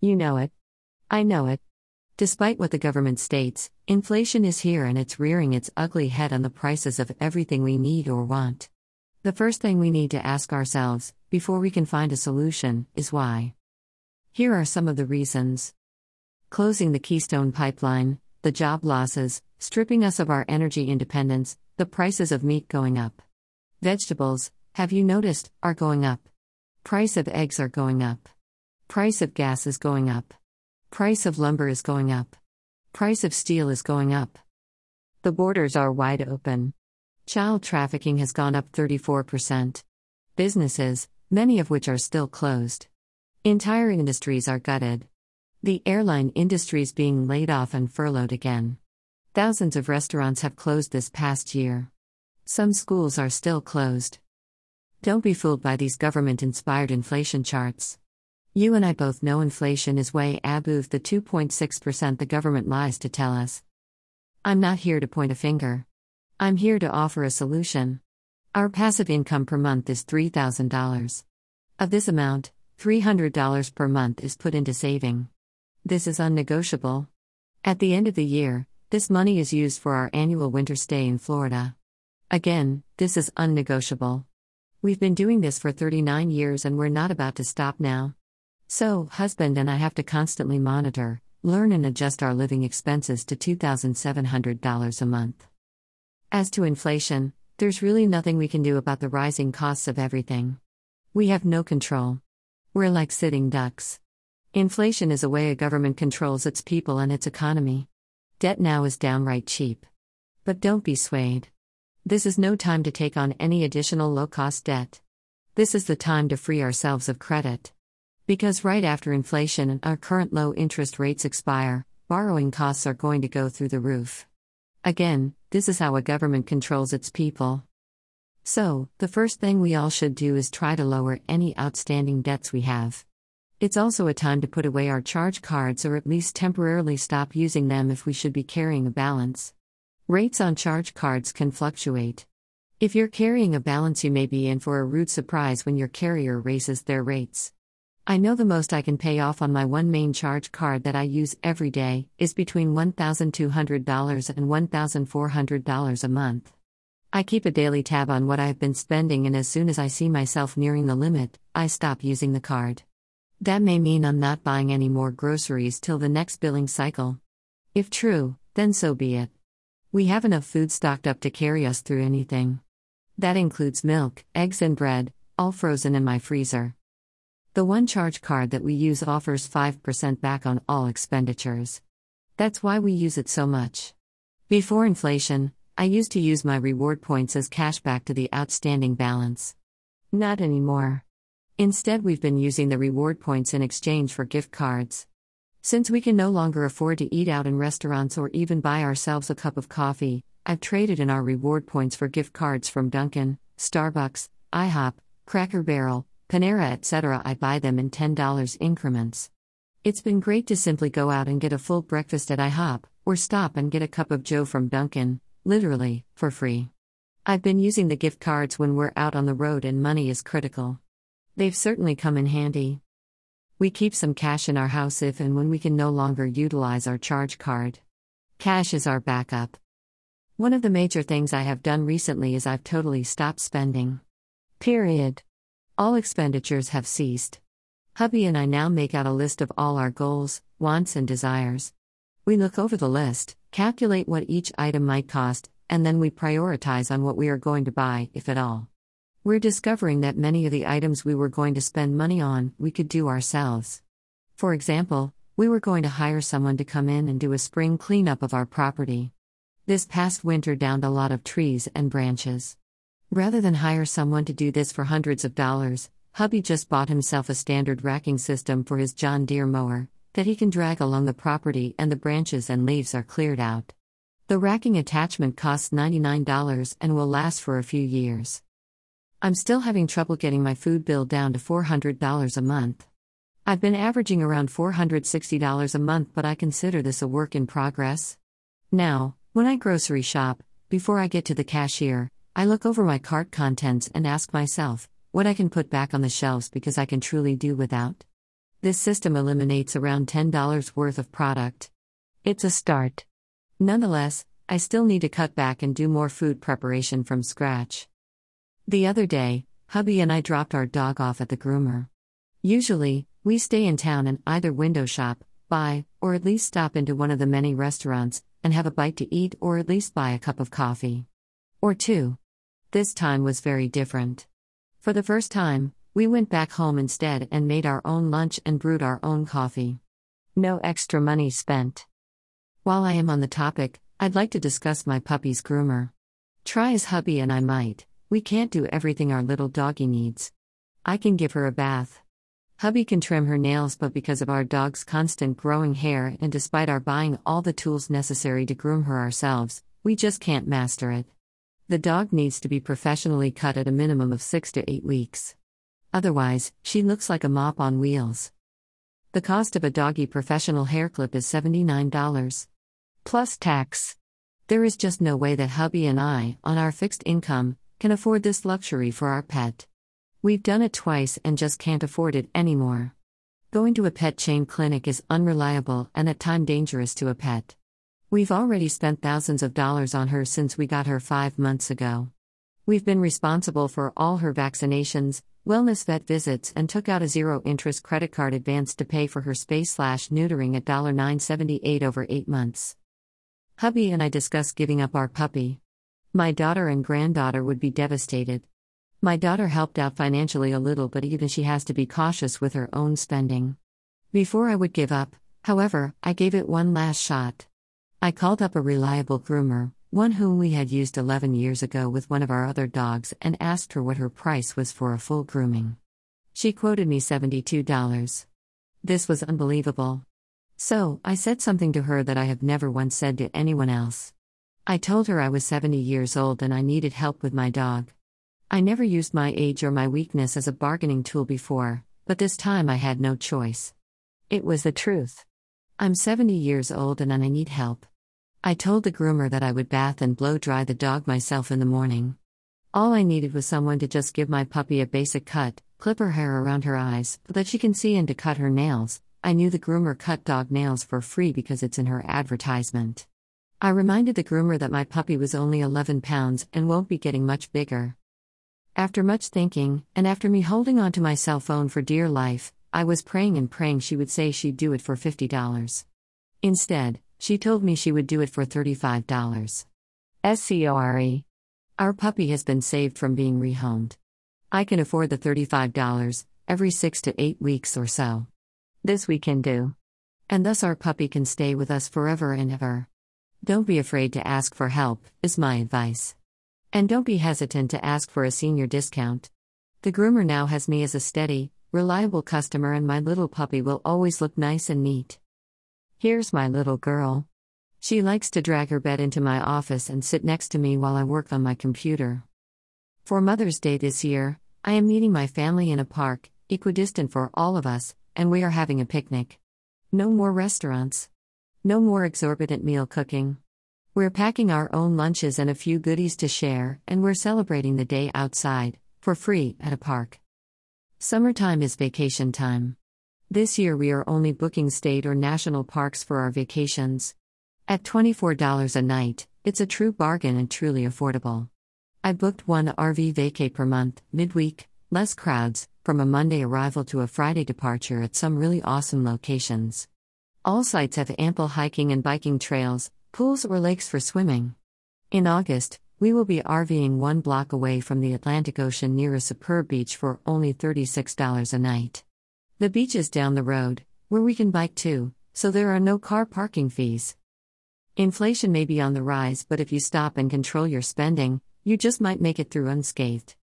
You know it. I know it. Despite what the government states, inflation is here and it's rearing its ugly head on the prices of everything we need or want. The first thing we need to ask ourselves, before we can find a solution, is why. Here are some of the reasons. Closing the Keystone Pipeline, the job losses, stripping us of our energy independence, the prices of meat going up. Vegetables, have you noticed, are going up. Price of eggs are going up. Price of gas is going up. Price of lumber is going up. Price of steel is going up. The borders are wide open. Child trafficking has gone up 34%. Businesses, many of which are still closed. Entire industries are gutted. The airline industry is being laid off and furloughed again. Thousands of restaurants have closed this past year. Some schools are still closed. Don't be fooled by these government-inspired inflation charts. You and I both know inflation is way above the 2.6% the government lies to tell us. I'm not here to point a finger. I'm here to offer a solution. Our passive income per month is $3,000. Of this amount, $300 per month is put into saving. This is unnegotiable. At the end of the year, this money is used for our annual winter stay in Florida. Again, this is unnegotiable. We've been doing this for 39 years and we're not about to stop now. So, husband and I have to constantly monitor, learn and adjust our living expenses to $2,700 a month. As to inflation, there's really nothing we can do about the rising costs of everything. We have no control. We're like sitting ducks. Inflation is a way a government controls its people and its economy. Debt now is downright cheap. But don't be swayed. This is no time to take on any additional low-cost debt. This is the time to free ourselves of credit. Because right after inflation and our current low interest rates expire, borrowing costs are going to go through the roof. Again, this is how a government controls its people. So, the first thing we all should do is try to lower any outstanding debts we have. It's also a time to put away our charge cards or at least temporarily stop using them if we should be carrying a balance. Rates on charge cards can fluctuate. If you're carrying a balance, you may be in for a rude surprise when your carrier raises their rates. I know the most I can pay off on my OneMain charge card that I use every day is between $1,200 and $1,400 a month. I keep a daily tab on what I have been spending, and as soon as I see myself nearing the limit, I stop using the card. That may mean I'm not buying any more groceries till the next billing cycle. If true, then so be it. We have enough food stocked up to carry us through anything. That includes milk, eggs and bread, all frozen in my freezer. The one charge card that we use offers 5% back on all expenditures. That's why we use it so much. Before inflation, I used to use my reward points as cash back to the outstanding balance. Not anymore. Instead, we've been using the reward points in exchange for gift cards. Since we can no longer afford to eat out in restaurants or even buy ourselves a cup of coffee, I've traded in our reward points for gift cards from Dunkin', Starbucks, IHOP, Cracker Barrel, Panera, etc. I buy them in $10 increments. It's been great to simply go out and get a full breakfast at IHOP, or stop and get a cup of joe from Dunkin', literally, for free. I've been using the gift cards when we're out on the road and money is critical. They've certainly come in handy. We keep some cash in our house if and when we can no longer utilize our charge card. Cash is our backup. One of the major things I have done recently is I've totally stopped spending. Period. All expenditures have ceased. Hubby and I now make out a list of all our goals, wants, and desires. We look over the list, calculate what each item might cost, and then we prioritize on what we are going to buy, if at all. We're discovering that many of the items we were going to spend money on, we could do ourselves. For example, we were going to hire someone to come in and do a spring cleanup of our property. This past winter downed a lot of trees and branches. Rather than hire someone to do this for hundreds of dollars, hubby just bought himself a standard racking system for his John Deere mower that he can drag along the property, and the branches and leaves are cleared out. The racking attachment costs $99 and will last for a few years. I'm still having trouble getting my food bill down to $400 a month. I've been averaging around $460 a month, but I consider this a work in progress. Now, when I grocery shop, before I get to the cashier, I look over my cart contents and ask myself what I can put back on the shelves because I can truly do without. This system eliminates around $10 worth of product. It's a start. Nonetheless, I still need to cut back and do more food preparation from scratch. The other day, hubby and I dropped our dog off at the groomer. Usually, we stay in town and either window shop, buy, or at least stop into one of the many restaurants, and have a bite to eat or at least buy a cup of coffee. Or two. This time was very different. For the first time, we went back home instead and made our own lunch and brewed our own coffee. No extra money spent. While I am on the topic, I'd like to discuss my puppy's groomer. Try as hubby and I might, we can't do everything our little doggy needs. I can give her a bath. Hubby can trim her nails, but because of our dog's constant growing hair and despite our buying all the tools necessary to groom her ourselves, we just can't master it. The dog needs to be professionally cut at a minimum of 6 to 8 weeks. Otherwise, she looks like a mop on wheels. The cost of a doggy professional hair clip is $79. Plus tax. There is just no way that hubby and I, on our fixed income, can afford this luxury for our pet. We've done it twice and just can't afford it anymore. Going to a pet chain clinic is unreliable and at times dangerous to a pet. We've already spent thousands of dollars on her since we got her 5 months ago. We've been responsible for all her vaccinations, wellness vet visits, and took out a zero-interest credit card advance to pay for her spay/neutering at $9.78 over 8 months. Hubby and I discussed giving up our puppy. My daughter and granddaughter would be devastated. My daughter helped out financially a little, but even she has to be cautious with her own spending. Before I would give up, however, I gave it one last shot. I called up a reliable groomer, one whom we had used 11 years ago with one of our other dogs, and asked her what her price was for a full grooming. She quoted me $72. This was unbelievable. So, I said something to her that I have never once said to anyone else. I told her I was 70 years old and I needed help with my dog. I never used my age or my weakness as a bargaining tool before, but this time I had no choice. It was the truth. I'm 70 years old and I need help. I told the groomer that I would bath and blow dry the dog myself in the morning. All I needed was someone to just give my puppy a basic cut, clip her hair around her eyes so that she can see, and to cut her nails. I knew the groomer cut dog nails for free because it's in her advertisement. I reminded the groomer that my puppy was only 11 pounds and won't be getting much bigger. After much thinking, and after me holding onto my cell phone for dear life, I was praying and praying she would say she'd do it for $50. Instead, she told me she would do it for $35. SCORE. Our puppy has been saved from being rehomed. I can afford the $35 every 6 to 8 weeks or so. This we can do. And thus our puppy can stay with us forever and ever. Don't be afraid to ask for help, is my advice. And don't be hesitant to ask for a senior discount. The groomer now has me as a steady, reliable customer, and my little puppy will always look nice and neat. Here's my little girl. She likes to drag her bed into my office and sit next to me while I work on my computer. For Mother's Day this year, I am meeting my family in a park, equidistant for all of us, and we are having a picnic. No more restaurants. No more exorbitant meal cooking. We're packing our own lunches and a few goodies to share, and we're celebrating the day outside, for free, at a park. Summertime is vacation time. This year we are only booking state or national parks for our vacations. At $24 a night, it's a true bargain and truly affordable. I booked one RV vacay per month, midweek, less crowds, from a Monday arrival to a Friday departure at some really awesome locations. All sites have ample hiking and biking trails, pools or lakes for swimming. In August, we will be RVing 1 block away from the Atlantic Ocean near a superb beach for only $36 a night. The beach is down the road, where we can bike to, so there are no car parking fees. Inflation may be on the rise, but if you stop and control your spending, you just might make it through unscathed.